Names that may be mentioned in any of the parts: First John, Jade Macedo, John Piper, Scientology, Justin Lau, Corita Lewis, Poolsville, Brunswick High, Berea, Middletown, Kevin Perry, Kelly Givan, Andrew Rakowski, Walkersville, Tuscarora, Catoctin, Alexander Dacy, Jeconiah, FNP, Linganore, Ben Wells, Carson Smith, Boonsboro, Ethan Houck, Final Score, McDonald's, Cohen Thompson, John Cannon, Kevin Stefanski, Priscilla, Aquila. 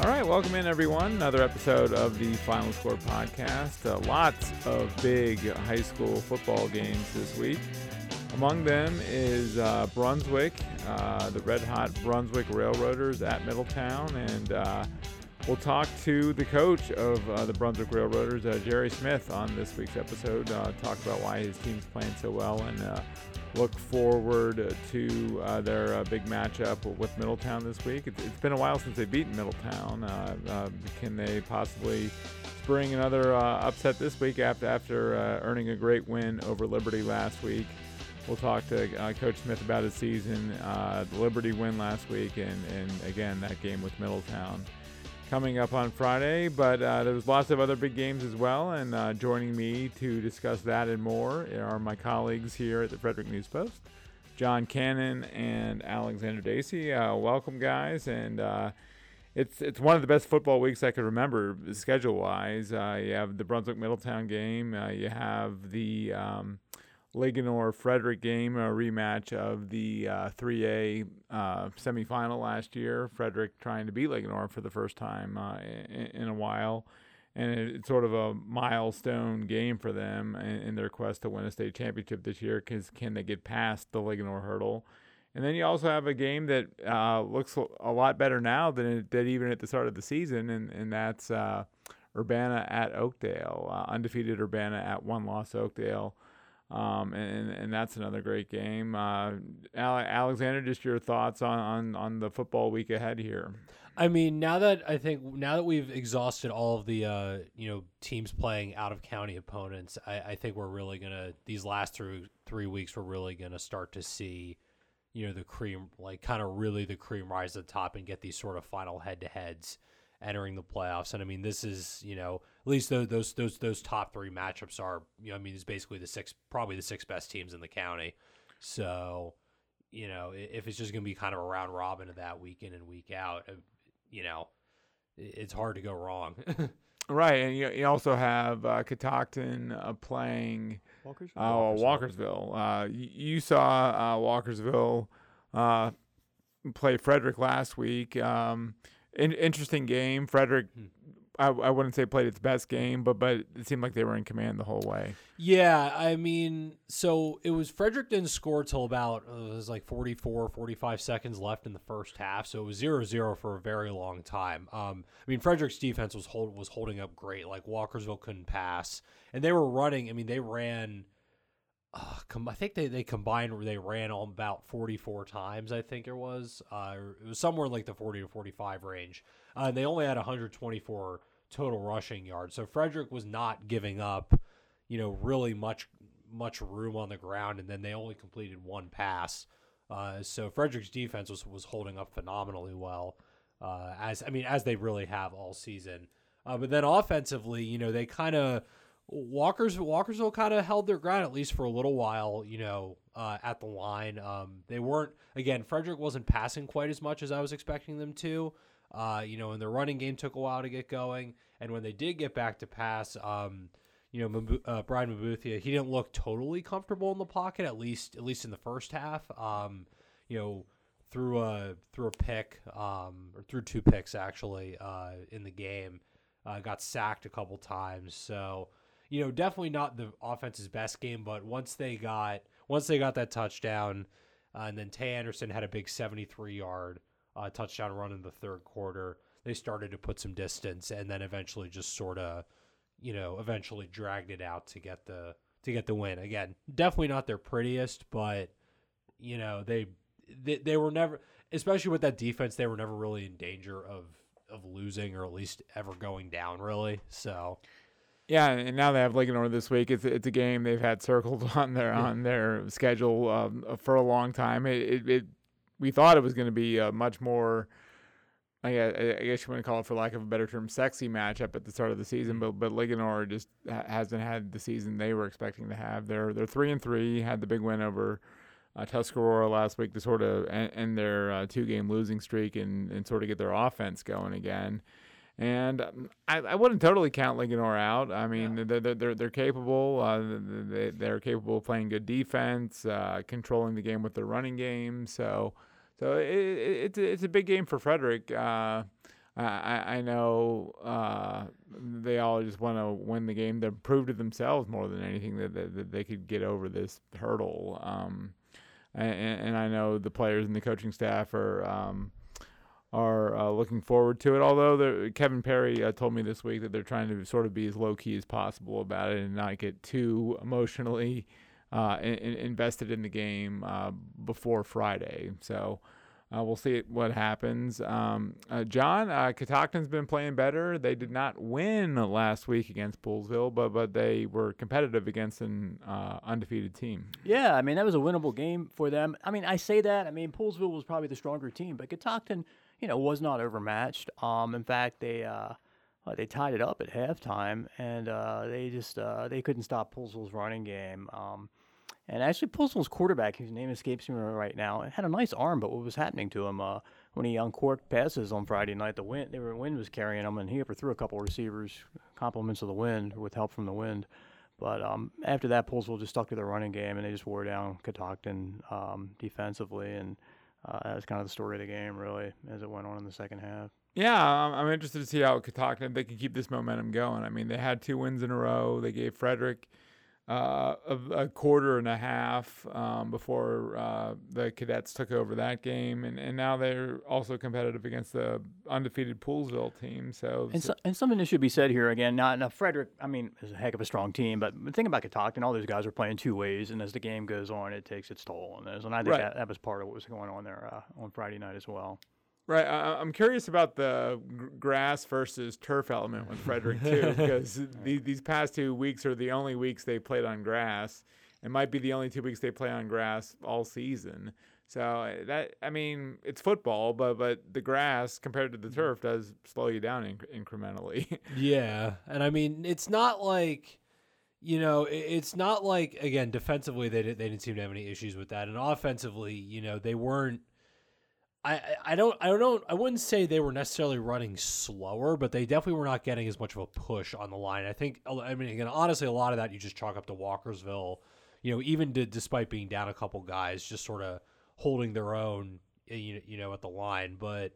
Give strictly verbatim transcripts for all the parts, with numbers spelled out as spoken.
All right, welcome in, everyone. Another episode of the Final Score podcast. Uh, lots of big high school football games this week. Among them is uh, Brunswick, uh, the red-hot Brunswick Railroaders at Middletown. And uh, we'll talk to the coach of uh, the Brunswick Railroaders, uh, Jerry Smith, on this week's episode. Uh, talk about why his team's playing so well and uh, look forward to uh, their uh, big matchup with Middletown this week. It's, it's been a while since they've beaten Middletown. Uh, uh, can they possibly spring another uh, upset this week after, after uh, earning a great win over Liberty last week? We'll talk to uh, Coach Smith about his season, uh, the Liberty win last week, and, and again, that game with Middletown coming up on Friday. But uh, there's lots of other big games as well, and uh, joining me to discuss that and more are my colleagues here at the Frederick News Post, John Cannon and Alexander Dacy. Uh, welcome, guys, and uh, it's it's one of the best football weeks I can remember schedule-wise. Uh, you have the Brunswick-Middletown game. Uh, you have the... Um, Ligonier Frederick game, a rematch of the uh, three A uh, semifinal last year. Frederick trying to beat Ligonier for the first time uh, in, in a while, and it, it's sort of a milestone game for them in, in their quest to win a state championship this year. Because can they get past the Ligonier hurdle? And then you also have a game that uh, looks a lot better now than it did even at the start of the season, and and that's uh, Urbana at Oakdale, uh, undefeated Urbana at one loss Oakdale. Um, and, and that's another great game. Uh, Ale- Alexander, just your thoughts on, on, on the football week ahead here. I mean, now that I think now that we've exhausted all of the, uh, you know, teams playing out of county opponents, I, I think we're really going to, these last three, three weeks, we're really going to start to see, you know, the cream, like kind of really the cream rise to the top and get these sort of final head to heads entering the playoffs. And I mean, this is, you know, at least those, those, those, those top three matchups are, you know, I mean, it's basically the six, probably the six best teams in the county. So, you know, if it's just going to be kind of a round robin of that week in and week out, you know, it's hard to go wrong. Right. And you, you also have uh, Catoctin uh, playing Walkersville. Uh, Walkersville. Walkersville. Uh, you saw uh, Walkersville uh, play Frederick last week. Um, In, interesting game. Frederick, I, I wouldn't say played its best game, but but it seemed like they were in command the whole way. Yeah, I mean, so it was Frederick didn't score till about uh, it was like forty-four, forty-five seconds left in the first half, so it was zero zero for a very long time. Um, I mean, Frederick's defense was hold, was holding up great. Like Walkersville couldn't pass, and they were running. I mean, they ran. Uh, com- I think they, they combined where they ran on about forty-four times, I think it was. Uh, it was somewhere in like the forty to forty-five range. Uh, and they only had one hundred twenty-four total rushing yards. So Frederick was not giving up, you know, really much much room on the ground. And then they only completed one pass. Uh, so Frederick's defense was, was holding up phenomenally well, uh, as I mean, as they really have all season. Uh, but then offensively, you know, they kind of... Walkers Walkersville kind of held their ground at least for a little while, you know, uh, at the line. Um, they weren't again. Frederick wasn't passing quite as much as I was expecting them to, uh, you know, and their running game took a while to get going. And when they did get back to pass, um, you know, uh, Brian Mabuthia, he didn't look totally comfortable in the pocket, at least at least in the first half. Um, you know, through a through a pick um, or through two picks actually uh, in the game, uh, got sacked a couple times, so. You know, definitely not the offense's best game, but once they got once they got that touchdown, uh, and then Tay Anderson had a big seventy-three-yard uh, touchdown run in the third quarter, they started to put some distance, and then eventually just sort of, you know, eventually dragged it out to get the to get the win. Again, definitely not their prettiest, but you know they they, they were never, especially with that defense, they were never really in danger of of losing or at least ever going down really. So. Yeah, and now they have Ligonier this week. It's it's a game they've had circled on their on their schedule um, for a long time. It, it it we thought it was going to be a much more, I guess, I guess you want to call it, for lack of a better term, sexy matchup at the start of the season. But but Ligonier just ha- hasn't had the season they were expecting to have. They're they're three and three. Had the big win over uh, Tuscarora last week to sort of end, end their uh, two game losing streak and, and sort of get their offense going again. And um, I, I wouldn't totally count Ligonier out. I mean, yeah. they're, they're they're capable. Uh, they they're capable of playing good defense, uh, controlling the game with their running game. So so it, it, it's it's a big game for Frederick. Uh, uh, I, I know uh, they all just want to win the game to prove to themselves more than anything that, that, that they could get over this hurdle. Um, and, and I know the players and the coaching staff are um, are uh, looking forward to it. Although Kevin Perry uh, told me this week that they're trying to sort of be as low key as possible about it and not get too emotionally uh, in, invested in the game uh, before Friday. So. Uh, we'll see what happens. Um, uh, John, uh, Catoctin's been playing better. They did not win last week against Poolsville, but but they were competitive against an uh, undefeated team. Yeah, I mean, that was a winnable game for them. I mean, I say that. I mean, Poolsville was probably the stronger team, but Catoctin, you know, was not overmatched. Um, in fact, they uh, well, they tied it up at halftime, and uh, they just uh, they couldn't stop Poolsville's running game. Um And actually, Poolsville's quarterback, whose name escapes me right now, had a nice arm, but what was happening to him uh, when he uncorked passes on Friday night, the wind, the wind was carrying him, and he overthrew a couple of receivers, compliments of the wind, with help from the wind. But um, after that, Poolsville just stuck to their running game, and they just wore down Catoctin um, defensively, and uh, that was kind of the story of the game, really, as it went on in the second half. Yeah, I'm interested to see how Catoctin, they can keep this momentum going. I mean, they had two wins in a row. They gave Frederick Uh, a, a quarter and a half um, before uh, the cadets took over that game, and, and now they're also competitive against the undefeated Poolsville team. So and, so, and something that should be said here again. Now, now Frederick, I mean, is a heck of a strong team, but the thing about Catoctin, all those guys are playing two ways, and as the game goes on, it takes its toll on those. And I think right. that, that was part of what was going on there uh, on Friday night as well. Right, uh, I'm curious about the g- grass versus turf element with Frederick, too, because the, these past two weeks are the only weeks they played on grass. It might be the only two weeks they play on grass all season. So, that I mean, it's football, but, but the grass compared to the turf does slow you down in- incrementally. Yeah, and I mean, it's not like... You know, it's not like, again, defensively they, did, they didn't seem to have any issues with that, and offensively, you know, they weren't I, I don't I don't I wouldn't say they were necessarily running slower, but they definitely were not getting as much of a push on the line. I think I mean again honestly a lot of that you just chalk up to Walkersville, you know, even to, despite being down a couple guys, just sort of holding their own, you you know, at the line. But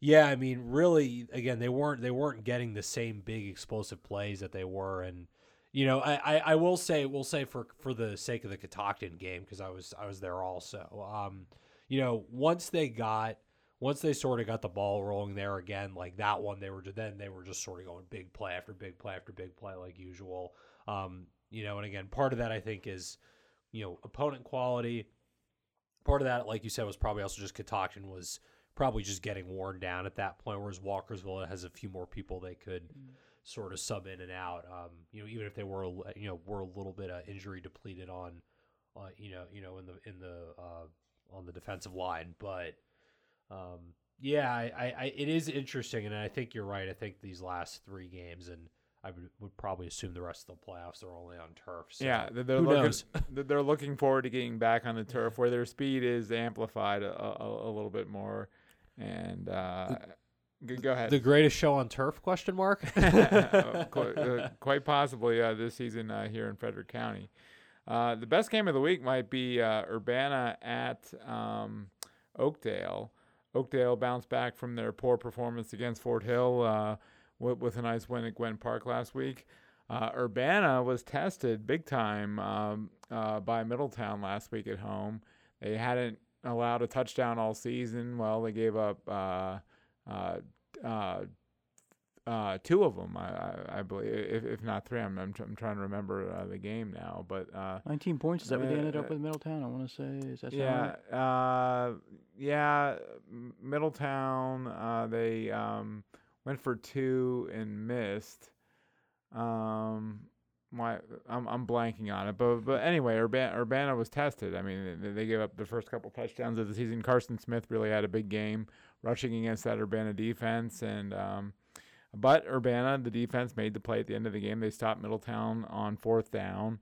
yeah, I mean really again they weren't they weren't getting the same big explosive plays that they were, and you know I, I, I will say will say for for the sake of the Catoctin game because I was I was there also. Um, You know, once they got, once they sort of got the ball rolling there again, like that one, they were then they were just sort of going big play after big play after big play like usual. Um, you know, and again, part of that I think is, you know, opponent quality. Part of that, like you said, was probably also just Catoctin was probably just getting worn down at that point, whereas Walkersville has a few more people they could mm. sort of sub in and out. Um, you know, even if they were, you know, were a little bit uh, injury depleted on, uh, you know, you know, in the in the. Uh, on the defensive line, but um, yeah, I, I, I, it is interesting, and I think you're right. I think these last three games, and I would, would probably assume the rest of the playoffs are only on turf. So yeah, they're looking, knows? they're looking forward to getting back on the turf where their speed is amplified a, a, a little bit more. And uh, the, go ahead. The greatest show on turf? Question mark. quite, uh, quite possibly uh, this season uh, here in Frederick County. Uh, the best game of the week might be uh, Urbana at um, Oakdale. Oakdale bounced back from their poor performance against Fort Hill uh, with, with a nice win at Gwen Park last week. Uh, Urbana was tested big time um, uh, by Middletown last week at home. They hadn't allowed a touchdown all season. Well, they gave up uh, uh, uh, Uh, two of them, I, I believe, if, if not three. I'm I'm, tr- I'm trying to remember uh, the game now, but uh, nineteen points. Is that uh, what they ended up with Middletown? I want to say, is that yeah, right? uh, yeah, Middletown. Uh, they um, went for two and missed. Um, my, I'm I'm blanking on it, but but anyway, Urbana, Urbana was tested. I mean, they, they gave up the first couple touchdowns of the season. Carson Smith really had a big game rushing against that Urbana defense, and um. But Urbana, the defense, made the play at the end of the game. They stopped Middletown on fourth down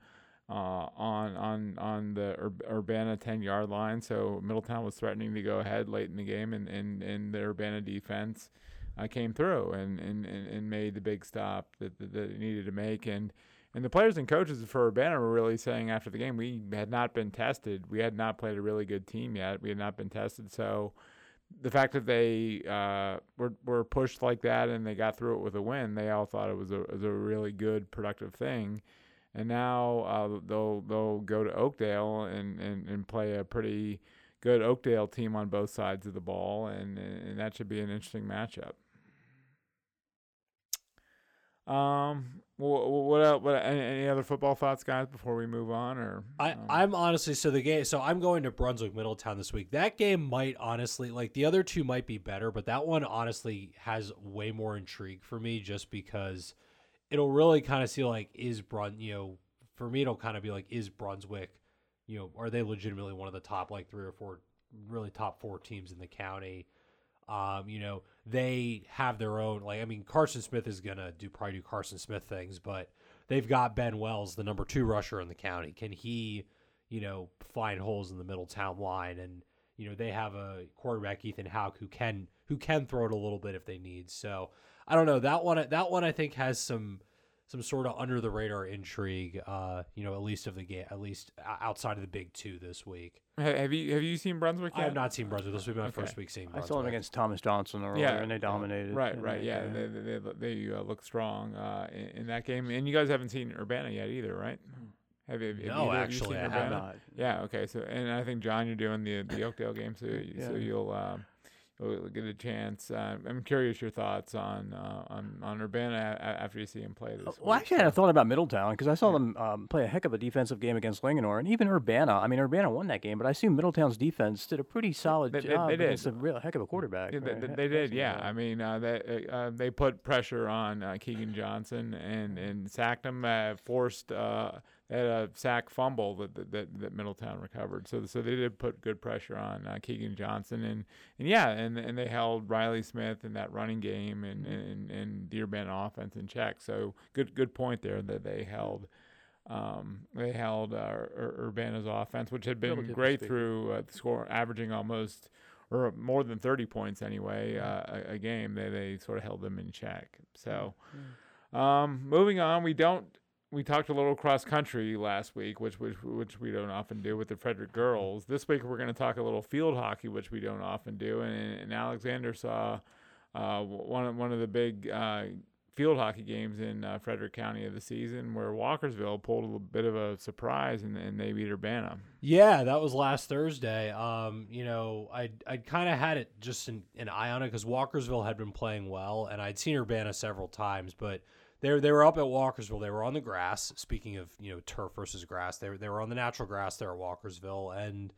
uh, on on on the Ur- Urbana ten-yard line. So Middletown was threatening to go ahead late in the game, and, and, and the Urbana defense uh, came through and, and, and made the big stop that, that, that it needed to make. And, and the players and coaches for Urbana were really saying after the game, we had not been tested. We had not played a really good team yet. We had not been tested. So the fact that they uh, were were pushed like that and they got through it with a win, they all thought it was a, was a really good, productive thing. And now uh, they'll they'll go to Oakdale and, and, and play a pretty good Oakdale team on both sides of the ball, and, and that should be an interesting matchup. Um, what what, what any, any other football thoughts, guys, before we move on? Or I, um, I'm honestly so the game. So I'm going to Brunswick Middletown this week. That game might honestly, like the other two, might be better, but that one honestly has way more intrigue for me, just because it'll really kind of see like is Brun. You know, for me, it'll kind of be like is Brunswick. You know, are they legitimately one of the top like three or four, really top four teams in the county? Um, you know, they have their own, like, I mean, Carson Smith is going to do probably do Carson Smith things, but they've got Ben Wells, the number two rusher in the county. Can he, you know, find holes in the Middletown line? And, you know, they have a quarterback, Ethan Houck, who can, who can throw it a little bit if they need. So I don't know, that one, that one I think has some, some sort of under the radar intrigue, uh, you know, at least of the game, at least outside of the big two this week. Have you have you seen Brunswick yet? I have not seen Brunswick. This will be my okay. first week seeing Brunswick. I saw them against Thomas Johnson earlier, yeah. and they dominated. Right, right, they, yeah. yeah. They, they, they, they uh, look strong uh, in, in that game. And you guys haven't seen Urbana yet either, right? Have, have, have no, either, actually, have you seen I have not. Yeah, okay. So, and I think, John, you're doing the, the Oakdale game, so, yeah. so you'll... Uh, We'll get a chance. Uh, I'm curious your thoughts on uh, on, on Urbana after you see him play this. Well, week. actually, I had a thought about Middletown because I saw yeah. them um, play a heck of a defensive game against Linganore, and even Urbana. I mean, Urbana won that game, but I assume Middletown's defense did a pretty solid they, job they, they against did. a real heck of a quarterback. Yeah, they, they, they did, yeah. I mean, uh, they uh, they put pressure on uh, Keegan Johnson and and sacked him, uh, forced. Uh, They had a sack fumble that, that that that Middletown recovered, so so they did put good pressure on uh, Keegan Johnson, and, and yeah, and and they held Riley Smith in that running game and and and the Urbana offense in check. So good good point there that they held, um, they held uh, Ur- Urbana's offense, which had been great through uh, the score, averaging almost or more than thirty points anyway uh, a, a game. They they sort of held them in check. So um, moving on, we don't. We talked a little cross country last week, which which which we don't often do with the Frederick girls. This week we're going to talk a little field hockey, which we don't often do. And, and Alexander saw uh, one of one of the big uh, field hockey games in uh, Frederick County of the season, where Walkersville pulled a little bit of a surprise and, and they beat Urbana. Yeah, that was last Thursday. Um, you know, I I kind of had it just an, an eye on it because Walkersville had been playing well, and I'd seen Urbana several times, but. They they were up at Walkersville. They were on the grass. Speaking of, you know, turf versus grass, they were they were on the natural grass there at Walkersville, and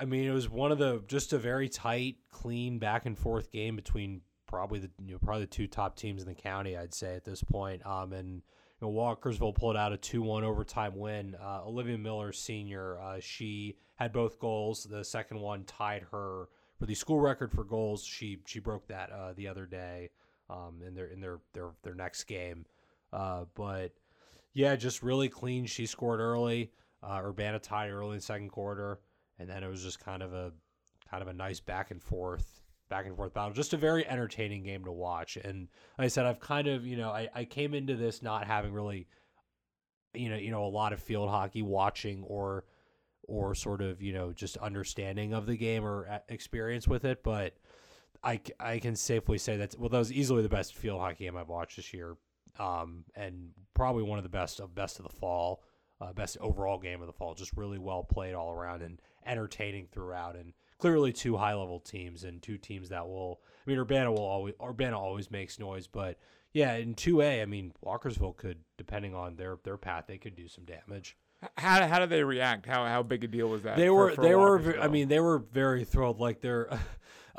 I mean it was one of the just a very tight, clean back and forth game between probably the you know, probably the two top teams in the county, I'd say at this point. Um, and you know, Walkersville pulled out a two one overtime win. Uh, Olivia Miller, senior, uh, she had both goals. The second one tied her for the school record for goals. She she broke that uh, the other day. Um, in their in their their their next game, uh, but yeah, just really clean. She scored early. Uh, Urbana tied early in the second quarter, and then it was just kind of a kind of a nice back and forth, back and forth battle. Just a very entertaining game to watch. And like I said, I've kind of you know I, I came into this not having really, you know you know a lot of field hockey watching or or sort of you know just understanding of the game or experience with it, but. I, I can safely say that's well that was easily the best field hockey game I've watched this year, um, and probably one of the best of best of the fall, uh, best overall game of the fall. Just really well played all around and entertaining throughout, and clearly two high level teams and two teams that will. I mean, Urbana will always Urbana always makes noise, but yeah, in two A, I mean, Walkersville could, depending on their their path, they could do some damage. How how did they react? How how big a deal was that? They were for, for they were I mean they were very thrilled. Like they're.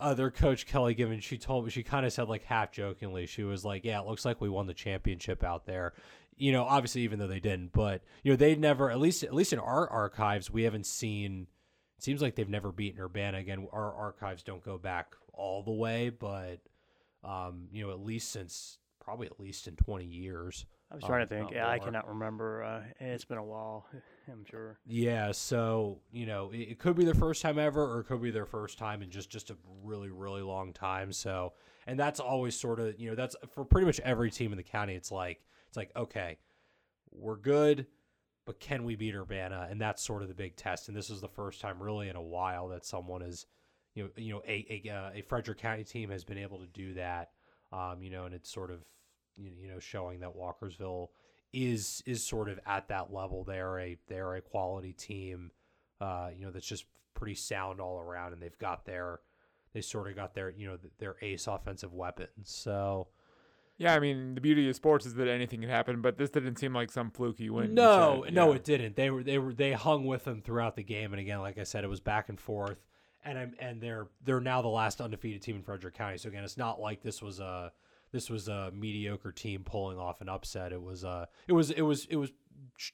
Uh, their coach, Kelly Givan, she told me, she kind of said, like, half jokingly, she was like, yeah, it looks like we won the championship out there. You know, obviously, even though they didn't, but, you know, they never, at least at least in our archives, we haven't seen, it seems like they've never beaten Urbana. Again, our archives don't go back all the way, but, um, you know, at least since, probably at least in twenty years. I was trying um, to think. Yeah, more. I cannot remember. Uh, it's been a while, I'm sure. Yeah, so, you know, it, it could be their first time ever or it could be their first time in just, just a really, really long time. So, and that's always sort of, you know, that's for pretty much every team in the county. It's like, it's like, okay, we're good, but can we beat Urbana? And that's sort of the big test. And this is the first time really in a while that someone is, you know, you know, a a, uh, a Frederick County team has been able to do that. Um, you know, and it's sort of, you know, showing that Walkersville is is sort of at that level. They're a they're a quality team, uh, you know, that's just pretty sound all around, and they've got their they sort of got their you know their ace offensive weapon. So. Yeah, I mean, the beauty of sports is that anything can happen, but this didn't seem like some fluky win. No, said, no, yeah. It didn't. They were, they were, they hung with them throughout the game, and again, like I said, it was back and forth. And I'm, and they're, they're now the last undefeated team in Frederick County. So again, it's not like this was a, this was a mediocre team pulling off an upset. It was a, it was, it was, it was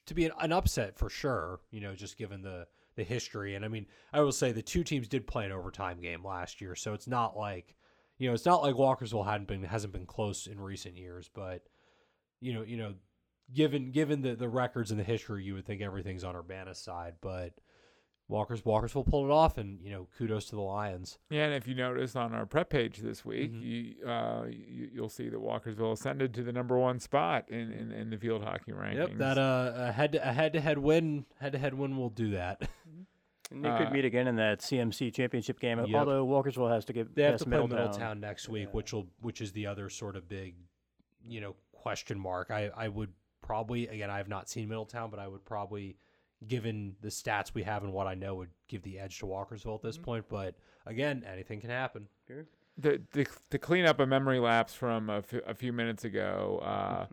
to be an, an upset for sure. You know, just given the the history. And I mean, I will say the two teams did play an overtime game last year, so it's not like. You know, it's not like Walkersville hadn't been hasn't been close in recent years, but you know, you know, given given the, the records and the history, you would think everything's on Urbana's side, but Walkers Walkersville pulled it off, and you know, kudos to the Lions. Yeah, and if you notice on our prep page this week, mm-hmm. you, uh, you you'll see that Walkersville ascended to the number one spot in, in, in the field hockey rankings. Yep, that uh, a head to, a head to head win head to head win will do that. And they could uh, meet again in that C M C championship game. Yep. Although Walkersville has to get they have to play Middletown, Middletown next week, yeah. which will which is the other sort of big, you know, question mark. I, I would probably again I have not seen Middletown, but I would probably, given the stats we have and what I know, would give the edge to Walkersville at this mm-hmm. point. But again, anything can happen. Sure. The, the to clean up a memory lapse from a, f- a few minutes ago. Uh,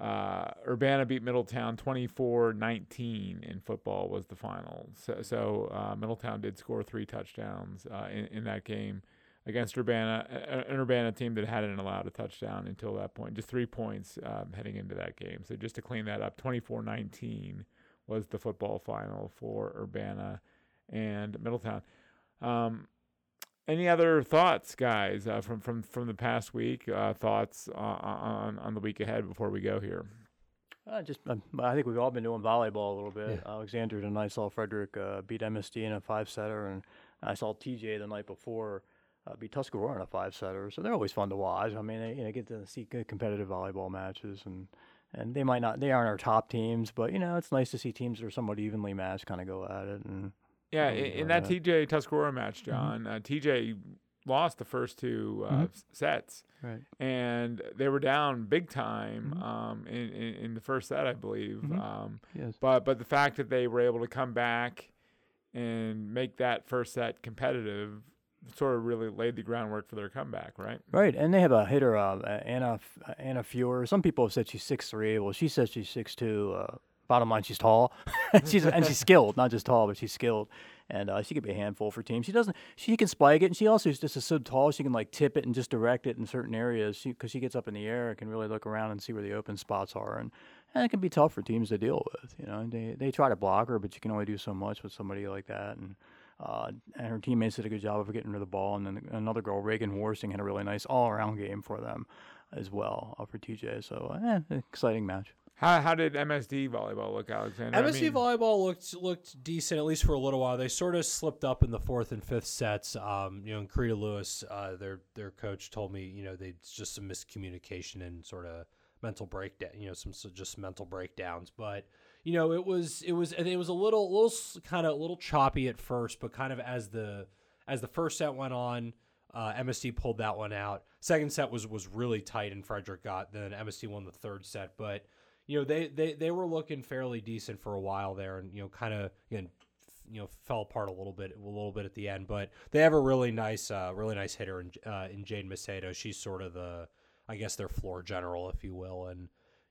Uh, Urbana beat Middletown twenty-four nineteen in football was the final. So, so uh, Middletown did score three touchdowns uh, in, in that game against Urbana, an Urbana team that hadn't allowed a touchdown until that point, just three points um, heading into that game. So just to clean that up, twenty-four nineteen was the football final for Urbana and Middletown. Um, Any other thoughts, guys, uh, from, from, from the past week? Uh, thoughts on, on on the week ahead before we go here? Uh, just um, I think we've all been doing volleyball a little bit. Yeah. Alexander tonight saw Frederick uh, beat M S D in a five-setter, and I saw T J the night before uh, beat Tuscarora in a five-setter. So they're always fun to watch. I mean, they, you know, get to see good competitive volleyball matches, and, and they might not they aren't our top teams, but you know, it's nice to see teams that are somewhat evenly matched kind of go at it and. Yeah, in that T J Tuscarora match, John, mm-hmm. uh, T J lost the first two uh, mm-hmm. sets, right. and they were down big time mm-hmm. um, in, in in the first set, I believe. Mm-hmm. Um, yes. But but the fact that they were able to come back and make that first set competitive sort of really laid the groundwork for their comeback, right? Right, and they have a hitter, uh, Anna uh, Anna Feuer. Some people have said she's six three. Well, she says she's six two. Uh, Bottom line, she's tall. she's and she's skilled, not just tall, but she's skilled, and uh, she could be a handful for teams. She doesn't. She can spike it, and she also is just so tall. She can like tip it and just direct it in certain areas. She because she gets up in the air and can really look around and see where the open spots are, and, and it can be tough for teams to deal with. You know, and they they try to block her, but you can only do so much with somebody like that, and. Uh, and her teammates did a good job of getting rid of the ball. And then another girl, Reagan Worsing, had a really nice all-around game for them as well, uh, for T J. So, eh, exciting match. How how did M S D volleyball look, Alexander? M S D I mean, volleyball looked looked decent, at least for a little while. They sort of slipped up in the fourth and fifth sets. Um, you know, and Corita Lewis, uh, their their coach, told me, you know, they just some miscommunication and sort of mental breakdown. You know, some so just mental breakdowns, but. You know, it was it was it was a little little kind of a little choppy at first, but kind of as the as the first set went on, uh, M S D pulled that one out. Second set was was really tight, and Frederick got then M S D won the third set. But you know, they they they were looking fairly decent for a while there, and you know, kind of again, you know, fell apart a little bit a little bit at the end. But they have a really nice uh, really nice hitter in uh, in Jade Macedo. She's sort of the I guess their floor general, if you will, and.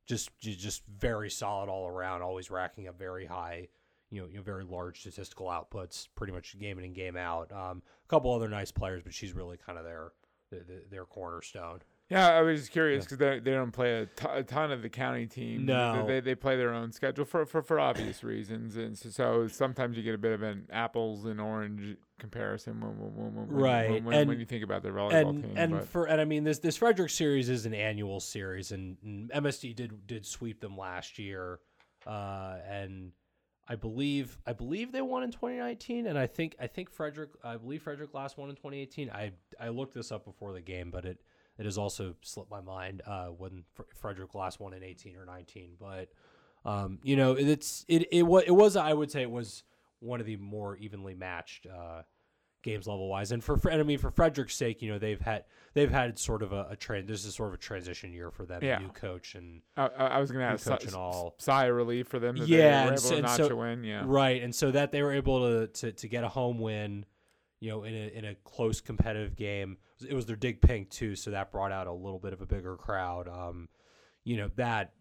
Just, just very solid all around. Always racking up very high, you know, you know, very large statistical outputs. Pretty much game in and game out. Um, a couple other nice players, but she's really kind of their, their, their cornerstone. Yeah, I was just curious because yeah. they they don't play a, t- a ton of the county team. No, they they play their own schedule for for, for obvious reasons, and so, so sometimes you get a bit of an apples and orange comparison when when when, right. when, when, and, when you think about their volleyball and, team. And but. for and I mean this this Frederick series is an annual series, and, and M S D did did sweep them last year, uh, and I believe I believe they won in twenty nineteen, and I think I think Frederick I believe Frederick last won in twenty eighteen. I I looked this up before the game, but it. It has also slipped my mind uh, when F- Frederick last won in eighteen or nineteen, but um, you know it's it it was it was I would say it was one of the more evenly matched uh, games level wise. And for and I mean for Frederick's sake, you know, they've had they've had sort of a, a trend. This is sort of a transition year for them. Yeah. New coach and I, I was going to ask coach si- and all sigh of relief for them. That yeah, they were able so, to notch so, a win. Yeah, right. And so that they were able to to, to get a home win, you know, in a, in a close competitive game. It was their Dig Pink too, so that brought out a little bit of a bigger crowd. Um, you know, that,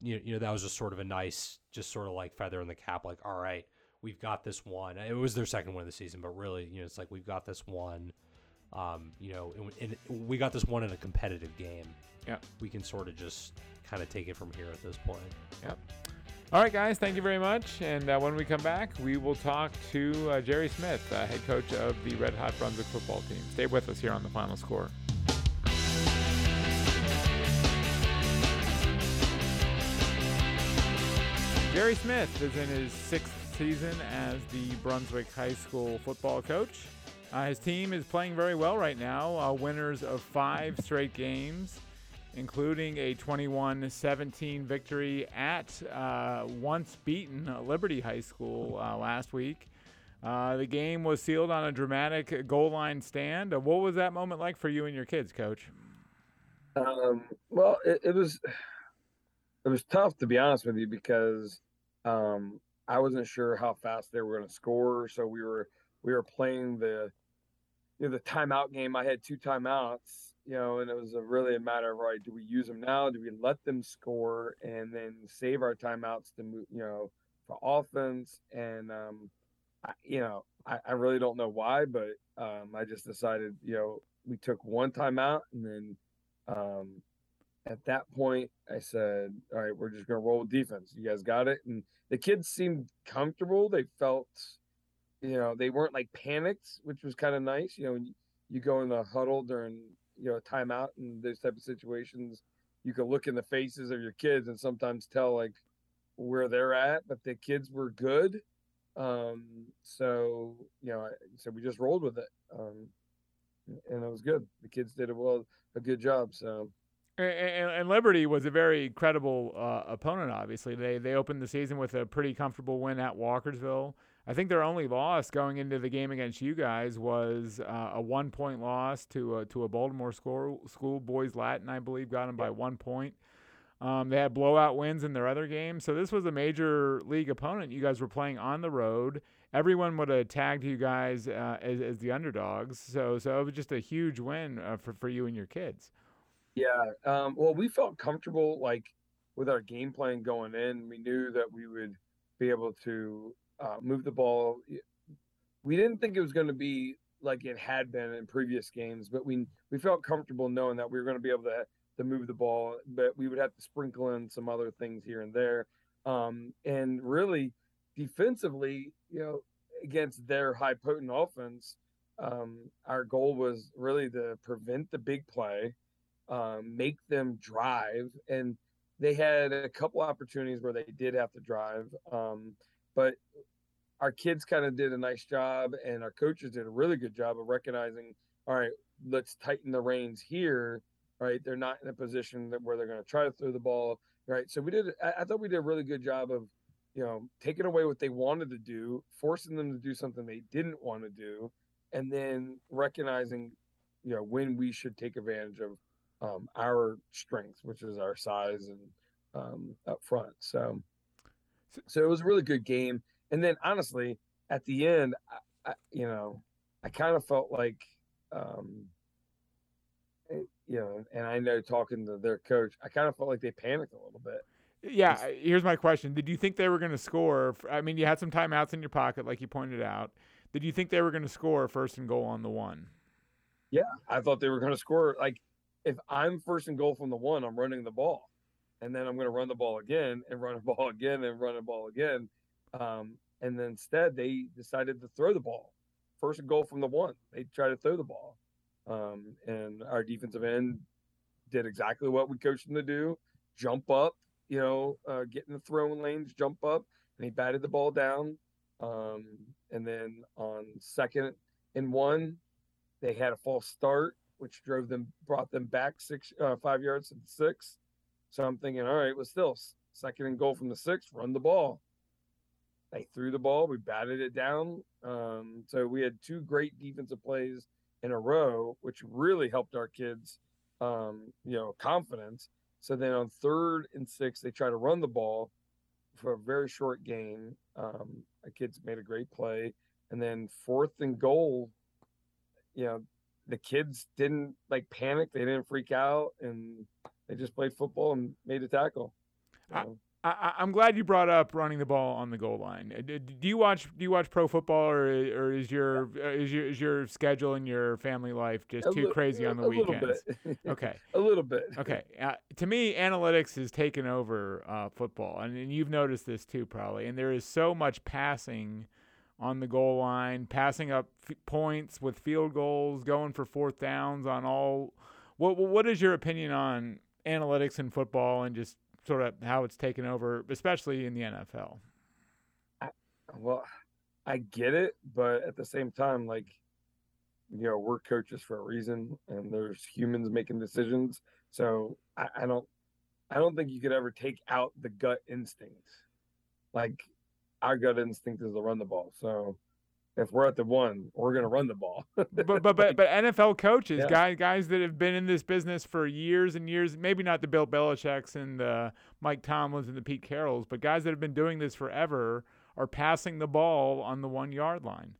you know, that was just sort of a nice, just sort of like feather in the cap, like, all right, we've got this one. It was their second win of the season, but really, you know, it's like, we've got this one, um, you know, and, and we got this one in a competitive game. Yeah. We can sort of just kind of take it from here at this point. Yeah. All right, guys, thank you very much. And uh, when we come back, we will talk to uh, Jerry Smith, uh, head coach of the Red Hot Brunswick football team. Stay with us here on The Final Score. Jerry Smith is in his sixth season as the Brunswick High School football coach. Uh, his team is playing very well right now, uh, winners of five straight games, including a twenty-one seventeen victory at uh, once beaten Liberty High School uh, last week. Uh, the game was sealed on a dramatic goal line stand. Uh, what was that moment like for you and your kids, Coach? Um, well, it, it was it was tough, to be honest with you, because um, I wasn't sure how fast they were going to score. So we were we were playing the you know the timeout game. I had two timeouts. You know, and it was a really a matter of, all right, do we use them now? Do we let them score and then save our timeouts to move, you know, for offense? And, um, I, you know, I, I really don't know why, but um, I just decided, you know, we took one timeout. And then um, at that point, I said, all right, we're just going to roll with defense. You guys got it? And the kids seemed comfortable. They felt, you know, they weren't like panicked, which was kind of nice. You know, when you, you go in the huddle during, you know, timeout and those type of situations, you can look in the faces of your kids and sometimes tell like where they're at, but the kids were good. Um, so, you know, so we just rolled with it. Um, and it was good. The kids did a well, a good job. So, and, and, and Liberty was a very credible uh, opponent. Obviously they, they opened the season with a pretty comfortable win at Walkersville. I think their only loss going into the game against you guys was uh, a one-point loss to a, to a Baltimore school, school. Boys Latin, I believe, got them by one point. Um, they had blowout wins in their other games. So this was a major league opponent you guys were playing on the road. Everyone would have tagged you guys uh, as, as the underdogs. So so it was just a huge win uh, for, for you and your kids. Yeah. Um, well, we felt comfortable, like, with our game plan going in. We knew that we would be able to – Uh, move the ball. We didn't think it was going to be like it had been in previous games, but we we felt comfortable knowing that we were going to be able to to move the ball, but we would have to sprinkle in some other things here and there. Um, and really, defensively, you know, against their high potent offense, um, our goal was really to prevent the big play, um, make them drive, and they had a couple opportunities where they did have to drive. Um, But our kids kind of did a nice job, and our coaches did a really good job of recognizing, all right, let's tighten the reins here, right? They're not in a position that where they're going to try to throw the ball, right? So we did – I thought we did a really good job of, you know, taking away what they wanted to do, forcing them to do something they didn't want to do, and then recognizing, you know, when we should take advantage of um, our strengths, which is our size and um, up front. So – So it was a really good game. And then, honestly, at the end, I, I, you know, I kind of felt like, um, you know, and I know talking to their coach, I kind of felt like they panicked a little bit. Yeah, Just, here's my question. Did you think they were going to score? I mean, you had some timeouts in your pocket, like you pointed out. Did you think they were going to score first and goal on the one? Yeah, I thought they were going to score. Like, if I'm first and goal from the one, I'm running the ball. And then I'm going to run the ball again and run the ball again and run the ball again. Um, and then instead, they decided to throw the ball. First and goal from the one. They tried to throw the ball. Um, and our defensive end did exactly what we coached them to do. Jump up, you know, uh, get in the throwing lanes, jump up. And he batted the ball down. Um, and then on second and one, they had a false start, which drove them, brought them back six, uh, five yards to the six. So I'm thinking, all right, well, still second and goal from the six, run the ball. They threw the ball. We batted it down. Um, so we had two great defensive plays in a row, which really helped our kids, um, you know, confidence. So then on third and six, they try to run the ball for a very short gain. Um, our kids made a great play. And then fourth and goal, you know, the kids didn't like panic. They didn't freak out, and they just played football and made a tackle. I, I, I'm glad you brought up running the ball on the goal line. Do you watch Do you watch pro football, or or is your yeah. is your is your schedule and your family life just a too li- crazy on the a weekends? Little bit. Okay, a little bit. Okay, uh, to me, analytics has taken over uh, football, and, and you've noticed this too, probably. And there is so much passing on the goal line, passing up f- points with field goals, going for fourth downs on all. What What is your opinion on analytics in football and just sort of how it's taken over, especially in the N F L? I, well, I get it, but at the same time, like, you know, we're coaches for a reason, and there's humans making decisions. So I, I don't, I don't think you could ever take out the gut instinct. Like, our gut instinct is to run the ball. So if we're at the one, we're going to run the ball. but, but but but N F L coaches, yeah. guys guys that have been in this business for years and years, maybe not the Bill Belichick's and the Mike Tomlins and the Pete Carrolls, but guys that have been doing this forever are passing the ball on the one-yard line.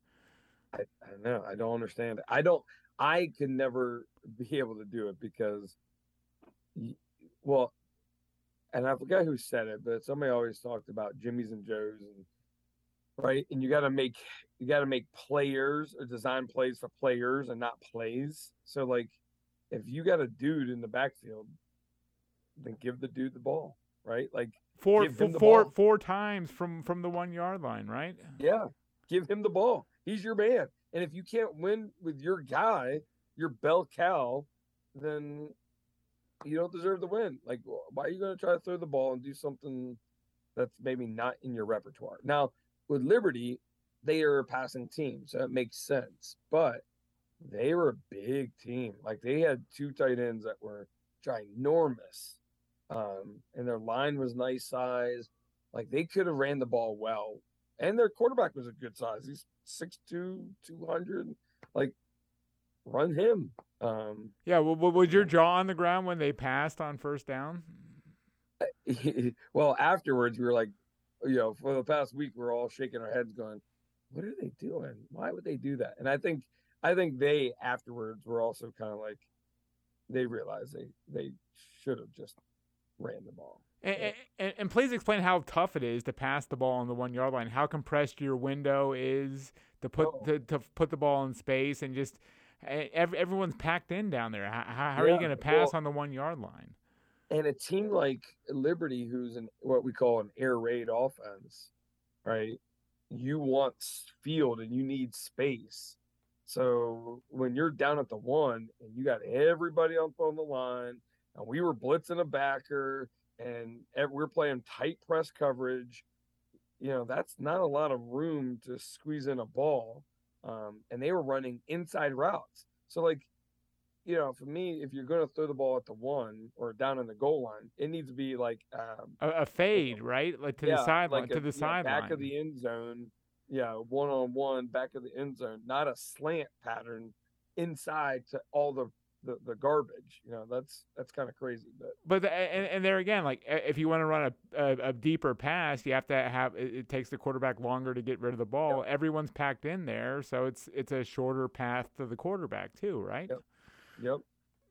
I, I know. I don't understand. I don't – I could never be able to do it because – well – and I forgot who said it, but somebody always talked about Jimmy's and Joe's, and right. And you got to make you got to make players or design plays for players and not plays. So like, if you got a dude in the backfield, then give the dude the ball, right? Like four four, four four times from from the one yard line, right? Yeah, give him the ball. He's your man. And if you can't win with your guy, your bell cow, then you don't deserve the win. Like, why are you going to try to throw the ball and do something that's maybe not in your repertoire? Now, with Liberty, they are a passing team, so it makes sense. But they were a big team. Like, they had two tight ends that were ginormous, um, and their line was nice size. Like, they could have ran the ball well. And their quarterback was a good size. He's six two, two hundred. Like, run him. Um, yeah, well, was your jaw on the ground when they passed on first down? Well, afterwards, we were like, you know, for the past week, we we're all shaking our heads going, what are they doing? Why would they do that? And I think I think they afterwards were also kind of like, they realized they, they should have just ran the ball. And, and, and please explain how tough it is to pass the ball on the one yard line, how compressed your window is to put, oh. to, to put the ball in space and just – Every, everyone's packed in down there. How, how are yeah, you going to pass well, on the one-yard line? And a team like Liberty, who's in what we call an air raid offense, right? You want field and you need space. So when you're down at the one and you got everybody up on the line, and we were blitzing a backer, and we're playing tight press coverage, you know, that's not a lot of room to squeeze in a ball. Um, and they were running inside routes. So, like, you know, for me, if you're going to throw the ball at the one or down on the goal line, it needs to be like um, a, a fade, you know, right? Like to yeah, the sideline, like to the sideline, back of the end zone. Yeah, one on one, back of the end zone, not a slant pattern inside to all the the, the garbage. You know, that's that's kind of crazy. But but the, and and there again, like if you want to run a, a a deeper pass, you have to have it, it takes the quarterback longer to get rid of the ball. Yep. Everyone's packed in there, so it's it's a shorter path to the quarterback too, right? Yep. Yep.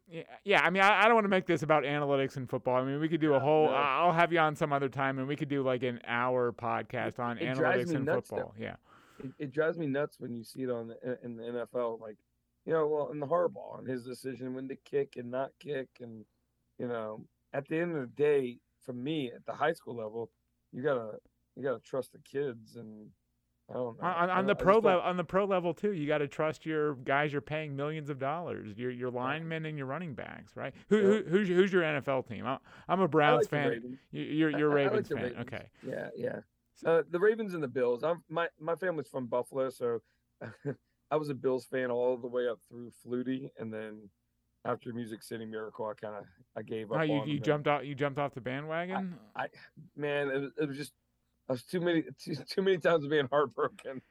Yeah, yeah. I mean, I, I don't want to make this about analytics in football. I mean, we could do yeah, a whole. No. I'll have you on some other time, and we could do like an hour podcast it, on it analytics in football. Though. Yeah. It, it drives me nuts when you see it on the, in the N F L, like. You know, well, and the Harbaugh and his decision when to kick and not kick. And, you know, at the end of the day, for me, at the high school level, you got to you gotta trust the kids. And I don't know. On, on, the, pro level, on the pro level, too, you got to trust your guys you're paying millions of dollars, your your linemen and your running backs, right? Who, yeah. who who's, who's your N F L team? I'm a Browns like fan. You're, you're a Ravens like fan. Ravens. Okay. Yeah, yeah. Uh, the Ravens and the Bills. I'm, my, my family's from Buffalo, so – I was a Bills fan all the way up through Flutie, and then after Music City Miracle, I kind of I gave up. Oh, you, on you jumped off. You jumped off the bandwagon. I, I man, it was, it was just I was too many too, too many times of being heartbroken.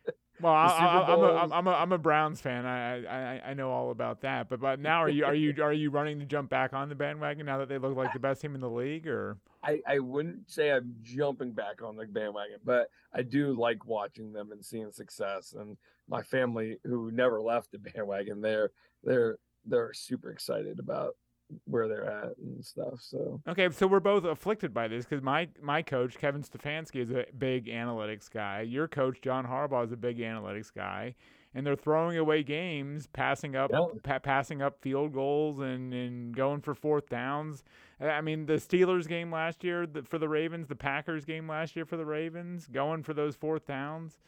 Well, I, I, I'm a I'm a I'm a Browns fan. I, I I know all about that. But but now are you are you are you running to jump back on the bandwagon now that they look like the best team in the league? Or I, I wouldn't say I'm jumping back on the bandwagon, but I do like watching them and seeing success. And my family, who never left the bandwagon, they're they're they're super excited about where they're at and stuff. So okay, so we're both afflicted by this because my my coach Kevin Stefanski is a big analytics guy. Your coach John Harbaugh is a big analytics guy, and they're throwing away games, passing up yeah. pa- passing up field goals, and, and going for fourth downs. I mean, the Steelers game last year the, for the Ravens, the Packers game last year for the Ravens, going for those fourth downs.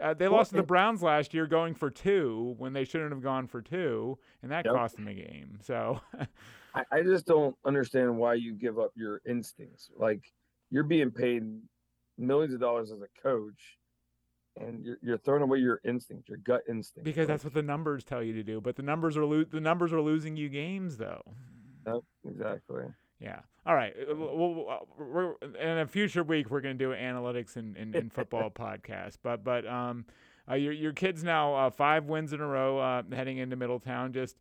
Uh, they well, lost to the Browns last year, going for two when they shouldn't have gone for two, and that yep. cost them a game. So, I, I just don't understand why you give up your instincts. Like, you're being paid millions of dollars as a coach, and you're, you're throwing away your instinct, your gut instinct, because that's what the numbers tell you to do. But the numbers are lo- the numbers are losing you games, though. Yep, exactly. Yeah. All right. Well, we're, in a future week, we're going to do an analytics and, and, and football podcast. But but um, uh, your your kids now uh, five wins in a row uh, heading into Middletown. Just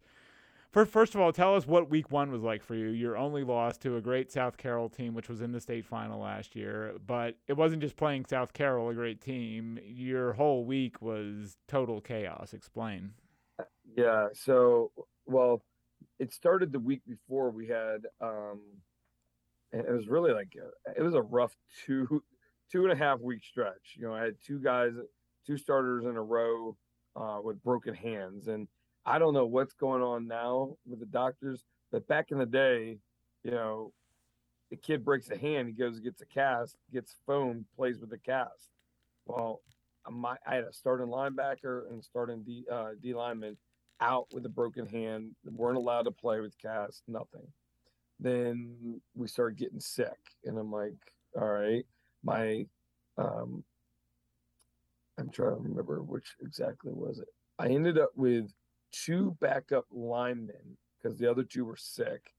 for, first of all, tell us what week one was like for you. Your only loss to a great South Carroll team, which was in the state final last year. But it wasn't just playing South Carroll, a great team. Your whole week was total chaos. Explain. Yeah. So, well, it started the week before we had, um, and it was really like, a, it was a rough two, two and a half week stretch. You know, I had two guys, two starters in a row uh, with broken hands. And I don't know what's going on now with the doctors, but back in the day, you know, the kid breaks a hand, he goes and gets a cast, gets foam, plays with the cast. Well, my, I had a starting linebacker and starting D, uh, D lineman out with a broken hand, weren't allowed to play with cast, nothing. Then we started getting sick, and I'm like, all right, my, um, I'm trying to remember which exactly was it. I ended up with two backup linemen because the other two were sick.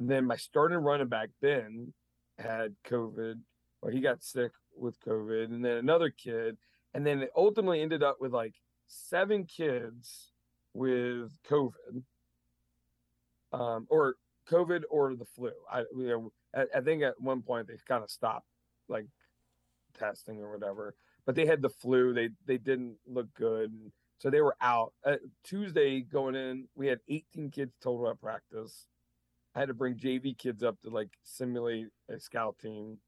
And then my starting running back, Ben, had COVID, or he got sick with COVID, and then another kid. And then it ultimately ended up with like seven kids with COVID, um, or COVID or the flu. I, you know, I, I think at one point they kind of stopped like testing or whatever, but they had the flu. They, they didn't look good. So they were out. Uh, Tuesday going in, we had eighteen kids total at practice. I had to bring J V kids up to like simulate a scout team.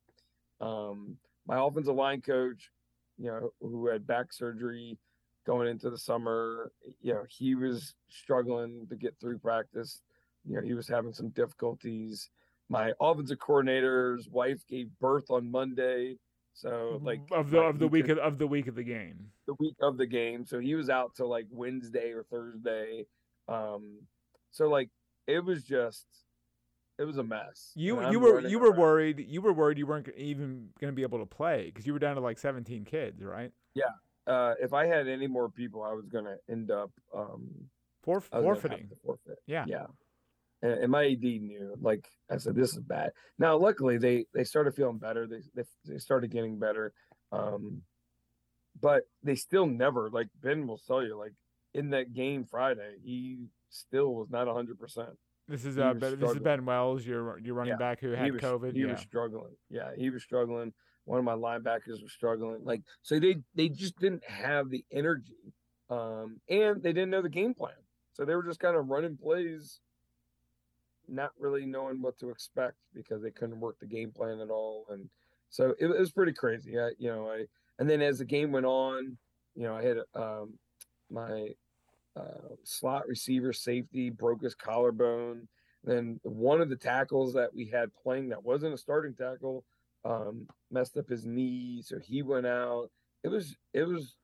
Um, my offensive line coach, you know, who had back surgery going into the summer, you know, he was struggling to get through practice. You know, he was having some difficulties. My offensive coordinator's wife gave birth on Monday, so like of the like of the week could, of, of the week of the game, the week of the game. So he was out till like Wednesday or Thursday. Um, so like it was just, it was a mess. You you were you were around. worried. You were worried you weren't even going to be able to play because you were down to like seventeen kids, right? Yeah. Uh, if I had any more people, I was going to end up um, Forf- forfeiting. Forfeit. Yeah. Yeah. And, and my A D knew, like I said, this is bad. Now, luckily, they, they started feeling better. They, they they started getting better. Um, but they still never, like Ben will tell you, like in that game Friday, he still was not one hundred percent. This is uh, this is Ben Wells, your, your running yeah. back who had he was, COVID. He yeah. was struggling. Yeah, he was struggling. One of my linebackers was struggling. Like, so they, they just didn't have the energy, um, and they didn't know the game plan. So they were just kind of running plays, not really knowing what to expect because they couldn't work the game plan at all. And so it, it was pretty crazy. I, you know, I, and then as the game went on, you know, I had, um, my, uh, slot receiver safety broke his collarbone. Then one of the tackles that we had playing that wasn't a starting tackle, um, messed up his knee, so he went out. It was it was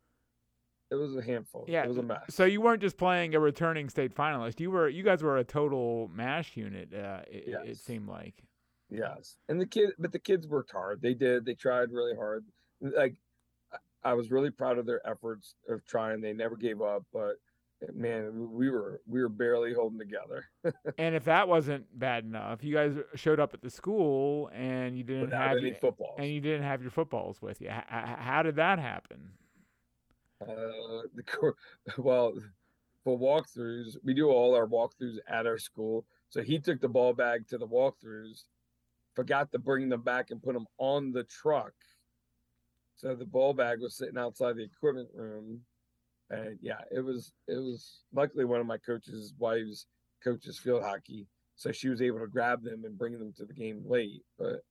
it was a handful. Yeah, it was a mess. So you weren't just playing a returning state finalist. You were you guys were a total mash unit. Uh, it, yes. it seemed like. Yes, and the kid, but the kids worked hard. They did. They tried really hard. Like I was really proud of their efforts of trying. They never gave up. But man, we were we were barely holding together. And if that wasn't bad enough, you guys showed up at the school and you didn't Without have any your, footballs, and you didn't have your footballs with you. H- how did that happen? Uh, the cor- well, for walkthroughs, we do all our walkthroughs at our school. So he took the ball bag to the walkthroughs, forgot to bring them back and put them on the truck. So the ball bag was sitting outside the equipment room. And yeah, it was, it was luckily one of my coach's wives coaches field hockey. So she was able to grab them and bring them to the game late. But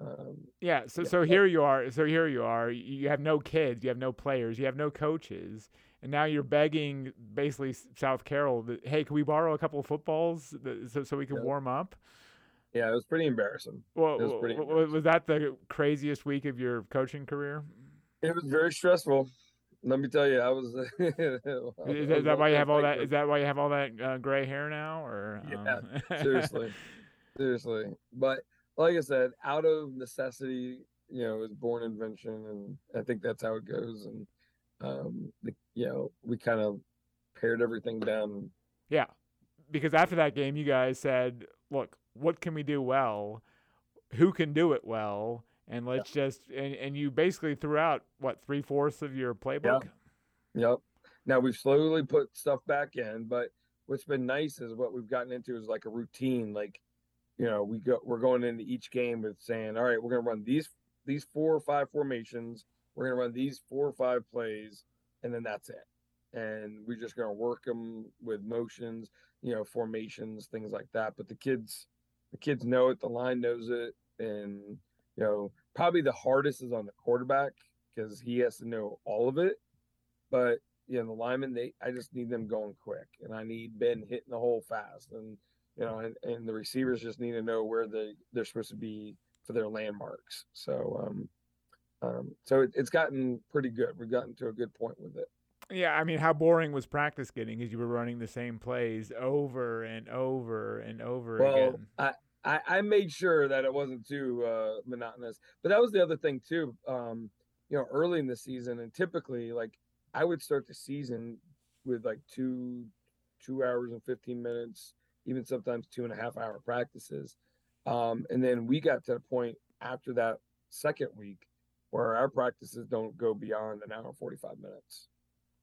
um, yeah. So, yeah. so here you are. So here you are, you have no kids, you have no players, you have no coaches. And now you're begging basically South Carroll that, hey, can we borrow a couple of footballs so, so we can yeah. warm up? Yeah, it was pretty embarrassing. Well, was, pretty embarrassing. Was that the craziest week of your coaching career? It was very stressful. Let me tell you, I was. I was is, that, is that why you have all that? Is that why you have all that uh, gray hair now? Or um... yeah, seriously, seriously. But like I said, out of necessity, you know, is born invention, and I think that's how it goes. And um, the, you know, we kind of pared everything down. Yeah, because after that game, you guys said, "Look, what can we do well? Who can do it well?" And let's yeah. just and, and you basically threw out what three fourths of your playbook. Yep. yep. Now we've slowly put stuff back in, but what's been nice is what we've gotten into is like a routine. Like, you know, we go we're going into each game with saying, all right, we're gonna run these these four or five formations, we're gonna run these four or five plays, and then that's it. And we're just gonna work them with motions, you know, formations, things like that. But the kids, the kids know it. The line knows it, and you know, probably the hardest is on the quarterback because he has to know all of it. But, you know, the linemen, they, I just need them going quick. And I need Ben hitting the hole fast. And, you know, and, and the receivers just need to know where they, they're supposed to be for their landmarks. So, um, um, so it, it's gotten pretty good. We've gotten to a good point with it. Yeah, I mean, how boring was practice getting as you were running the same plays over and over and over well, again? I, I, I made sure that it wasn't too uh, monotonous, but that was the other thing too. Um, you know, early in the season, and typically, like I would start the season with like two, two hours and fifteen minutes, even sometimes two and a half hour practices, um, and then we got to the point after that second week where our practices don't go beyond an hour and forty-five minutes,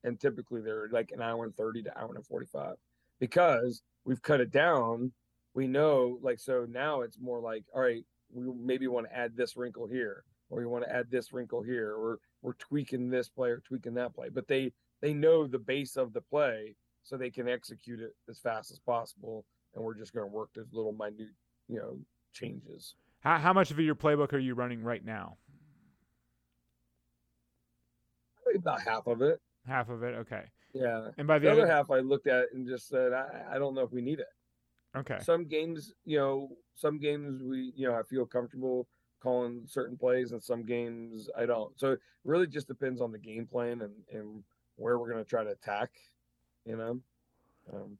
and typically they're like an hour and thirty to hour and forty-five because we've cut it down. We know, like, so now it's more like, all right, we maybe want to add this wrinkle here, or we want to add this wrinkle here, or we're tweaking this play or tweaking that play. But they they know the base of the play, so they can execute it as fast as possible. And we're just going to work those little minute, you know, changes. How how much of your playbook are you running right now? Probably about half of it. Half of it, okay. Yeah. And by the, the other, other half, I looked at it and just said, I, I don't know if we need it. Okay. Some games, you know, some games we, you know, I feel comfortable calling certain plays, and some games I don't. So it really just depends on the game plan and, and where we're going to try to attack, you know. Um,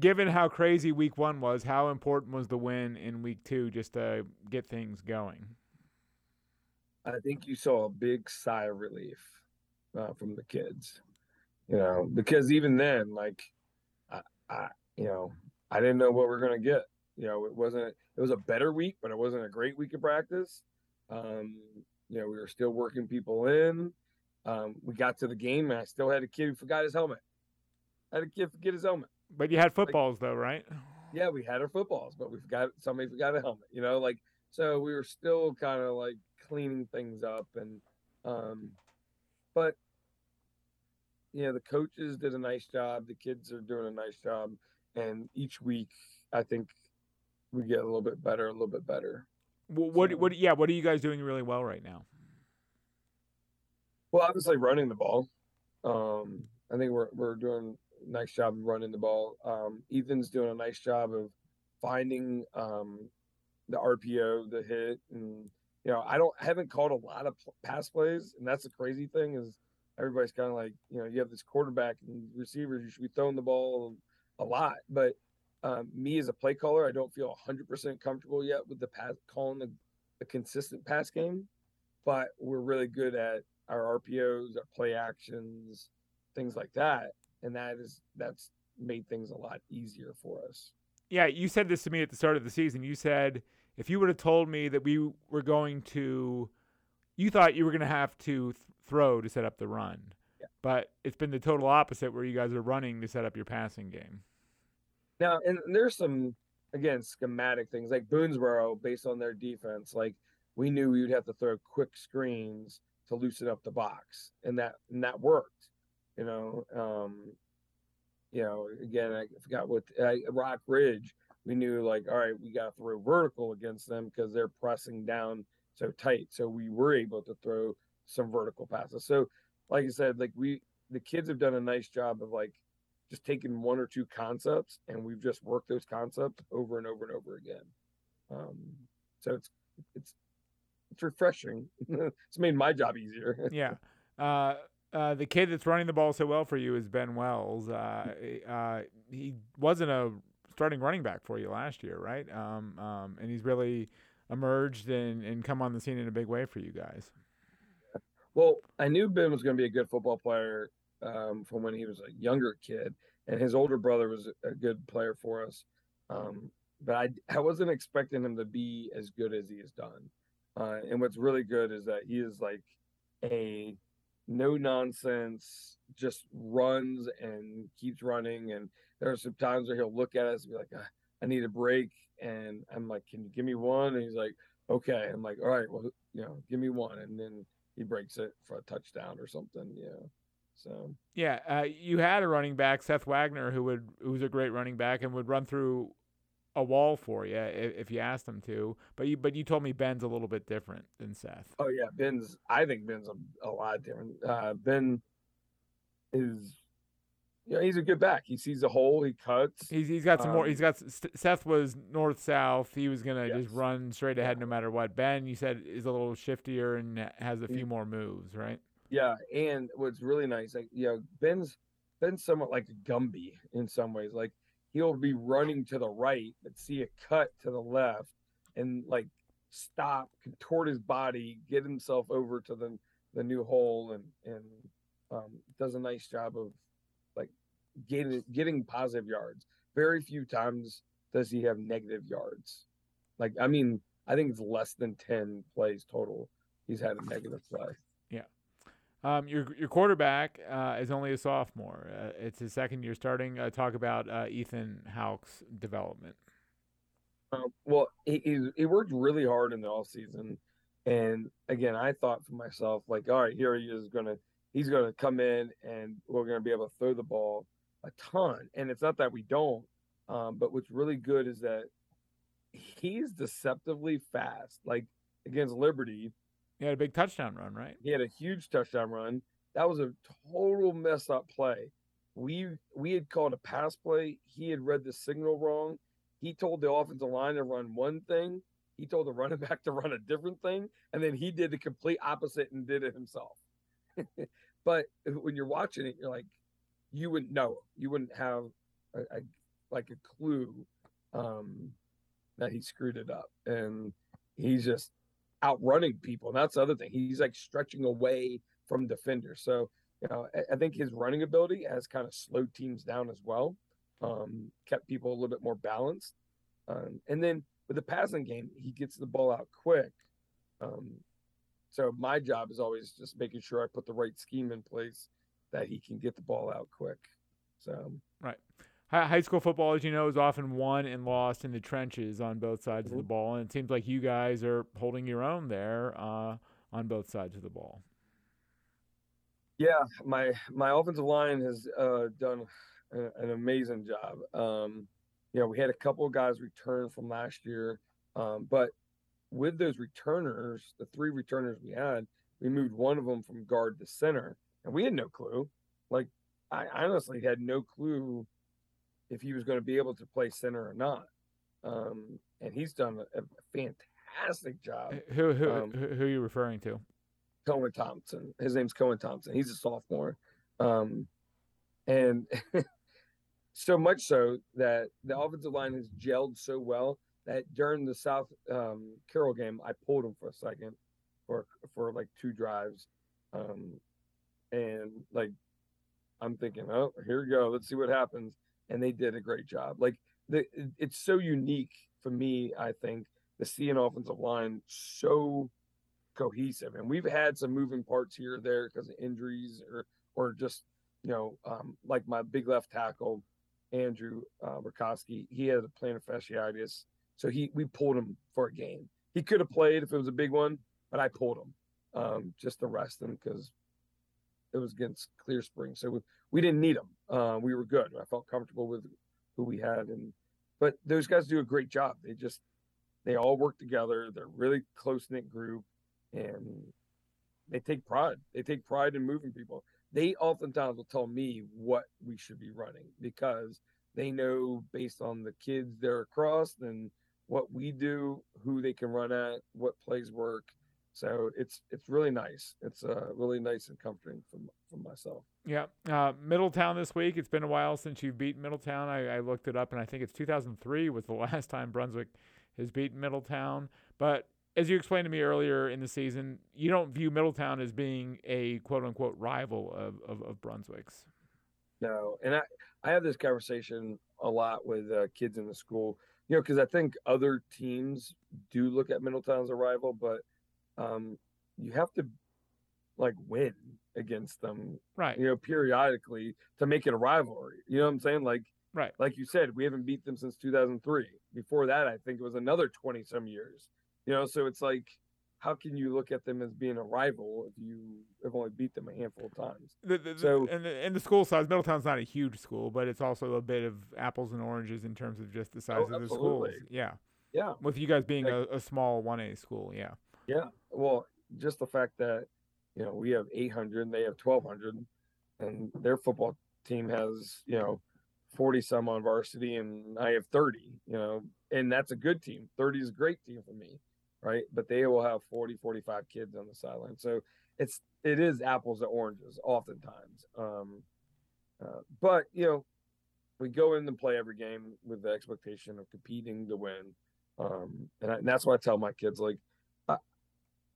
Given how crazy week one was, how important was the win in week two just to get things going? I think you saw a big sigh of relief uh, from the kids, you know, because even then, like, I, I you know, I didn't know what we were going to get. You know, it wasn't, it was a better week, but it wasn't a great week of practice. Um, you know, we were still working people in. Um, we got to the game, and I still had a kid who forgot his helmet. I had a kid forget his helmet. But you had footballs, like, though, right? Yeah, we had our footballs, but we forgot, somebody forgot a helmet, you know, like, so we were still kind of like cleaning things up. And, um, but, you know, the coaches did a nice job. The kids are doing a nice job. And each week, I think we get a little bit better, a little bit better. Well, what, so, what, yeah, what are you guys doing really well right now? Well, obviously running the ball. Um, I think we're we're doing a nice job of running the ball. Um, Ethan's doing a nice job of finding um, the R P O, the hit, and you know, I don't I haven't called a lot of pass plays, and that's the crazy thing is everybody's kind of like, you know, you have this quarterback and receivers, you should be throwing the ball a lot, but um, me as a play caller, I don't feel one hundred percent comfortable yet with the pass, calling the, the consistent pass game, but we're really good at our R P Os, our play actions, things like that. and that is that's made things a lot easier for us. Yeah, you said this to me at the start of the season. You said if you would have told me that we were going to, you thought you were going to have to th- throw to set up the run. Yeah. But it's been the total opposite where you guys are running to set up your passing game. Now, and there's some, again, schematic things like Boonesboro, based on their defense, like we knew we would have to throw quick screens to loosen up the box, and that and that worked. You know, um, you know, again, I forgot what uh, Rock Ridge. We knew, like, all right, we got to throw vertical against them because they're pressing down so tight. So we were able to throw some vertical passes. So, like I said, like we the kids have done a nice job of like just taking one or two concepts, and we've just worked those concepts over and over and over again. Um, so it's it's it's refreshing. It's made my job easier. Yeah. Uh, uh, the kid that's running the ball so well for you is Ben Wells. Uh, uh, he wasn't a starting running back for you last year, right? Um, um, and he's really emerged and, and come on the scene in a big way for you guys. Well, I knew Ben was going to be a good football player um, from when he was a younger kid, and his older brother was a good player for us. Um, but I, I wasn't expecting him to be as good as he has done. Uh, and what's really good is that he is like a no-nonsense, just runs and keeps running. And there are some times where he'll look at us and be like, I need a break. And I'm like, can you give me one? And he's like, okay. I'm like, all right, well, you know, give me one. And then he breaks it for a touchdown or something, you know. So yeah, uh, you had a running back, Seth Wagner, who would who was a great running back and would run through a wall for you if you asked him to, but you, but you told me Ben's a little bit different than Seth. Oh yeah. Ben's, I think Ben's a, a lot different. Uh, Ben is, you know, he's a good back. He sees a hole. He cuts. He's, he's got some um, more, he's got Seth was North South. He was going to yes. just run straight ahead no matter what. Ben, you said, is a little shiftier and has a few yeah. more moves, right? Yeah. And what's really nice, like, you know, Ben's, Ben's somewhat like a Gumby in some ways. Like, he'll be running to the right, but see a cut to the left and like stop, contort his body, get himself over to the the new hole, and and um, does a nice job of like getting getting positive yards. Very few times does he have negative yards. Like, I mean, I think it's less than ten plays total he's had a negative play. Yeah. Um, your your quarterback uh, is only a sophomore. Uh, it's his second year starting. Uh, talk about uh, Ethan Houck's development. Uh, well, he, he he worked really hard in the offseason. And again, I thought for myself, like, all right, here he is gonna he's gonna come in and we're gonna be able to throw the ball a ton. And it's not that we don't, um, but what's really good is that he's deceptively fast. Like against Liberty, he had a big touchdown run, right? He had a huge touchdown run. That was a total mess up play. We we had called a pass play. He had read the signal wrong. He told the offensive line to run one thing. He told the running back to run a different thing. And then he did the complete opposite and did it himself. But when you're watching it, you're like, you wouldn't know. You wouldn't have a, a, like a clue um, that he screwed it up. And he's just outrunning people, and that's the other thing. He's like stretching away from defenders. So, you know, I, I think his running ability has kind of slowed teams down as well, um, kept people a little bit more balanced. Um, and then with the passing game, he gets the ball out quick. Um, so my job is always just making sure I put the right scheme in place that he can get the ball out quick. So right. High school football, as you know, is often won and lost in the trenches on both sides of the ball, and it seems like you guys are holding your own there uh, on both sides of the ball. Yeah, my my offensive line has uh, done a, an amazing job. Um, you know, we had a couple of guys return from last year, um, but with those returners, the three returners we had, we moved one of them from guard to center, and we had no clue. Like, I honestly had no clue if he was going to be able to play center or not. Um, and he's done a, a fantastic job. Who who, um, who who are you referring to? Cohen Thompson. His name's Cohen Thompson. He's a sophomore. Um, and so much so that the offensive line has gelled so well that during the South um, Carroll game, I pulled him for a second for, for like two drives. Um, and like I'm thinking, oh, here we go. Let's see what happens. And they did a great job. Like, the, it's so unique for me, I think, to see an offensive line so cohesive. And we've had some moving parts here or there because of injuries or or just, you know, um, like my big left tackle, Andrew uh, Rakowski, he has a plantar fasciitis. So he we pulled him for a game. He could have played if it was a big one, but I pulled him um, just to rest him because it was against Clear Spring. So we, we didn't need him. Uh, we were good. I felt comfortable with who we had. And but those guys do a great job. They just, they all work together. They're a really close-knit group, and they take pride. They take pride in moving people. They oftentimes will tell me what we should be running because they know based on the kids they're across and what we do, who they can run at, what plays work. So it's it's really nice. It's uh, really nice and comforting for, for myself. Yeah. Uh, Middletown this week. It's been a while since you've beaten Middletown. I, I looked it up, and I think it's two thousand three was the last time Brunswick has beaten Middletown. But as you explained to me earlier in the season, you don't view Middletown as being a quote-unquote rival of, of, of Brunswick's. No. And I, I have this conversation a lot with uh, kids in the school, you know, because I think other teams do look at Middletown as a rival, but um, you have to, like, win against them, right? You know, periodically to make it a rivalry. You know what I'm saying? Like, right. Like you said, we haven't beat them since two thousand three. Before that, I think it was another twenty-some years. You know, so it's like, how can you look at them as being a rival if you have only beat them a handful of times? The, the, so, and, the, and the school size, Middletown's not a huge school, but it's also a bit of apples and oranges in terms of just the size oh, of the schools. Yeah. Yeah. With you guys being like, a, a small one A school. Yeah. Yeah. Well, just the fact that, you know, we have eight hundred and they have twelve hundred, and their football team has, you know, forty some on varsity and I have thirty, you know, and that's a good team. thirty is a great team for me. Right. But they will have forty, forty-five kids on the sideline. So it's, it is apples to oranges oftentimes. Um, uh, but, you know, we go in and play every game with the expectation of competing to win. Um, and, I, and that's why I tell my kids, like, I,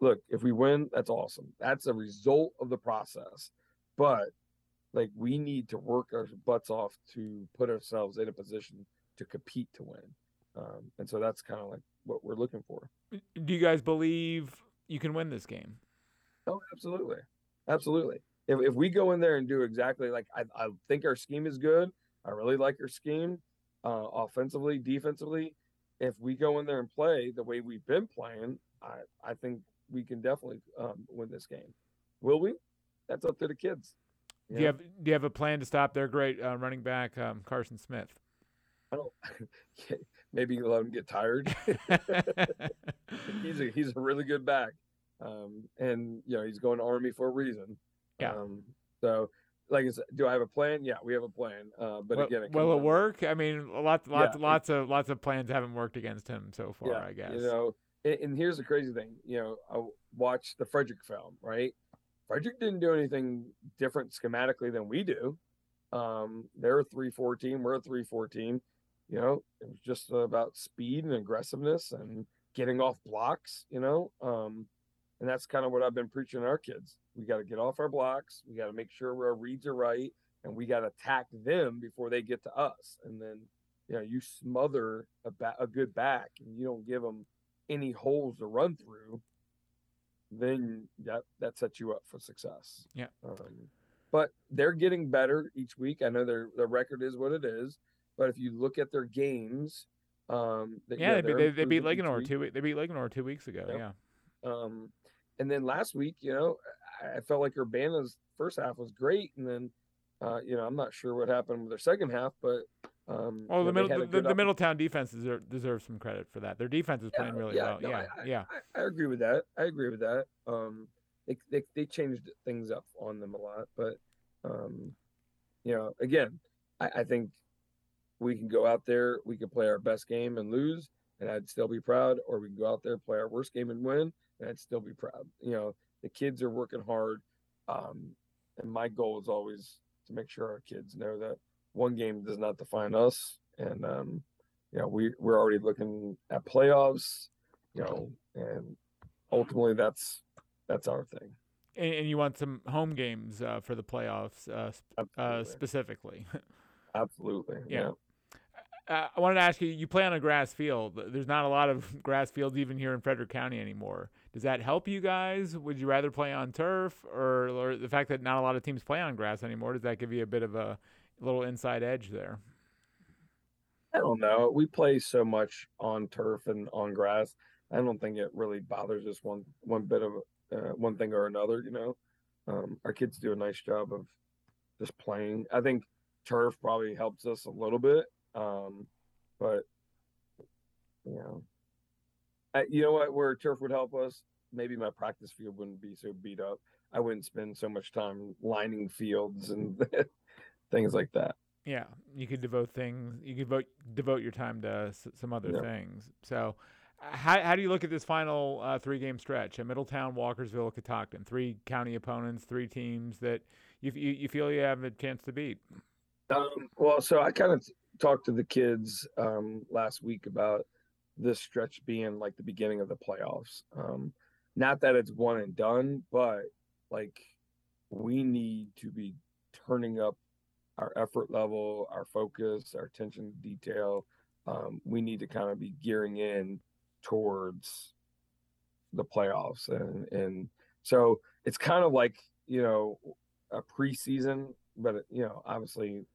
look, if we win, that's awesome. That's a result of the process. But, like, we need to work our butts off to put ourselves in a position to compete to win. Um, and so that's kind of like what we're looking for. Do you guys believe you can win this game? Oh, absolutely. Absolutely. If if we go in there and do exactly like, I, I think our scheme is good. I really like our scheme, uh, offensively, defensively. If we go in there and play the way we've been playing, I, I think we can definitely um, win this game. Will we? That's up to the kids. You do, you have, do you have a plan to stop their great uh, running back, um, Carson Smith? I don't. Maybe you let him get tired. he's a he's a really good back, um, and you know he's going to Army for a reason. Yeah. Um, so, like I said, do I have a plan? Yeah, we have a plan. Uh, but well, again, it will it out. work? I mean, lots lots yeah. lots of lots of plans haven't worked against him so far. Yeah, I guess. You know, and, and here's the crazy thing. You know, I watched the Frederick film. Right, Frederick didn't do anything different schematically than we do. Um, they're a three four team. We're a three four team. You know, it was just about speed and aggressiveness and getting off blocks, you know. Um, and that's kind of what I've been preaching to our kids. We got to get off our blocks. We got to make sure our reads are right. And we got to attack them before they get to us. And then, you know, you smother a, ba- a good back and you don't give them any holes to run through. Then that, that sets you up for success. Yeah. Um, but they're getting better each week. I know their, their record is what it is. But if you look at their games, um, that, yeah, yeah, they, they, they beat Leganor two. Week. They beat Leganor two weeks ago. Yep. Yeah. Um, and then last week, you know, I felt like Urbana's first half was great, and then, uh, you know, I'm not sure what happened with their second half, but um, well, the, know, middle, the, the Middletown defense deserve, deserves some credit for that. Their defense is yeah, playing really yeah, well. No, yeah, I, yeah. I, I agree with that. I agree with that. Um, they, they they changed things up on them a lot, but um, you know, again, I, I think. We can go out there, we can play our best game and lose, and I'd still be proud, or we can go out there, play our worst game and win, and I'd still be proud. You know, the kids are working hard, um, and my goal is always to make sure our kids know that one game does not define us, and, um, you know, we, we're already looking at playoffs, you know, and ultimately that's that's our thing. And, and you want some home games uh, for the playoffs uh, uh, specifically. Absolutely. Yeah. yeah. Uh, I wanted to ask you, you play on a grass field. There's not a lot of grass fields even here in Frederick County anymore. Does that help you guys? Would you rather play on turf, or, or the fact that not a lot of teams play on grass anymore? Does that give you a bit of a little inside edge there? I don't know. We play so much on turf and on grass. I don't think it really bothers us one, one bit of uh, one thing or another, you know. Um, our kids do a nice job of just playing. I think turf probably helps us a little bit. Um, but, you know, I, you know what, where turf would help us, maybe my practice field wouldn't be so beat up. I wouldn't spend so much time lining fields and things like that. Yeah, you could devote things. You could devote, devote your time to s- some other yeah. things. So, uh, how how do you look at this final uh, three game stretch? At Middletown, Walkersville, Catoctin, three county opponents, three teams that you you, you feel you have a chance to beat. Um, well, so I kind of t- talked to the kids um, last week about this stretch being like the beginning of the playoffs. Um, not that it's one and done, but like we need to be turning up our effort level, our focus, our attention to detail. Um, we need to kind of be gearing in towards the playoffs. And, and so it's kind of like, you know, a preseason, but, it, you know, obviously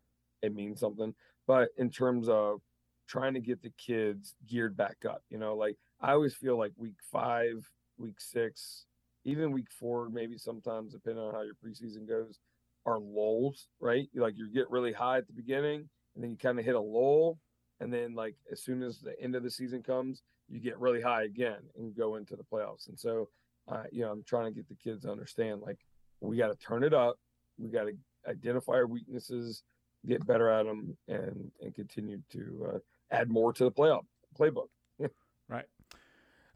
it means something. But in terms of trying to get the kids geared back up, you know, like I always feel like week five, week six, even week four, maybe sometimes depending on how your preseason goes, are lulls, right? Like you get really high at the beginning and then you kind of hit a lull. And then like, as soon as the end of the season comes, you get really high again and go into the playoffs. And so, uh, you know, I'm trying to get the kids to understand, like, we got to turn it up. We got to identify our weaknesses, get better at them, and, and continue to uh, add more to the playoff playbook. Right.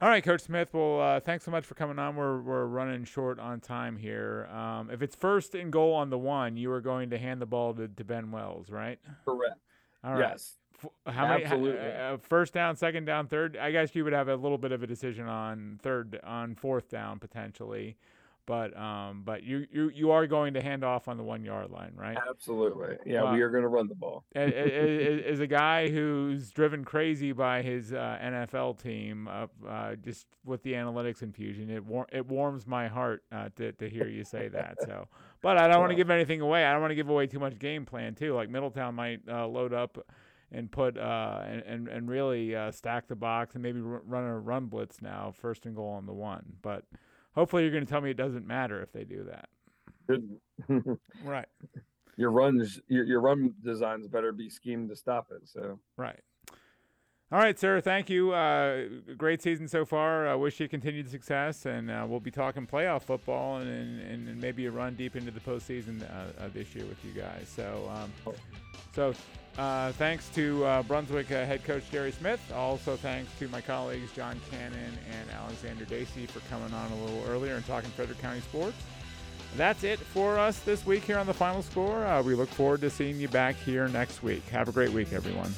All right, Coach Smith. Well, uh, thanks so much for coming on. We're we're running short on time here. Um, if it's first and goal on the one, you are going to hand the ball to, to Ben Wells, right? Correct. All right. Yes. How many, Absolutely. Uh, first down, second down, third. I guess you would have a little bit of a decision on third, on fourth down potentially, but um, but you you you are going to hand off on the one yard line, right? Absolutely. Yeah, well, we are going to run the ball. as, as a guy who's driven crazy by his uh, N F L team, uh, uh, just with the analytics infusion, it war- it warms my heart uh, to to hear you say that. So, but I don't yeah. want to give anything away. I don't want to give away too much game plan too. Like Middletown might uh, load up and put uh and and, and really uh, stack the box and maybe r- run a run blitz now, first and goal on the one. But hopefully you're going to tell me it doesn't matter if they do that. Right. Your runs, your your run designs better be schemed to stop it. So right. All right, sir. Thank you. Uh, great season so far. I wish you continued success, and uh, we'll be talking playoff football and, and, and maybe a run deep into the postseason uh, uh, this year with you guys. So, um, so uh, thanks to uh, Brunswick uh, head coach Jerry Smith. Also, thanks to my colleagues John Cannon and Alexander Dacy for coming on a little earlier and talking Frederick County sports. That's it for us this week here on The Final Score. Uh, we look forward to seeing you back here next week. Have a great week, everyone.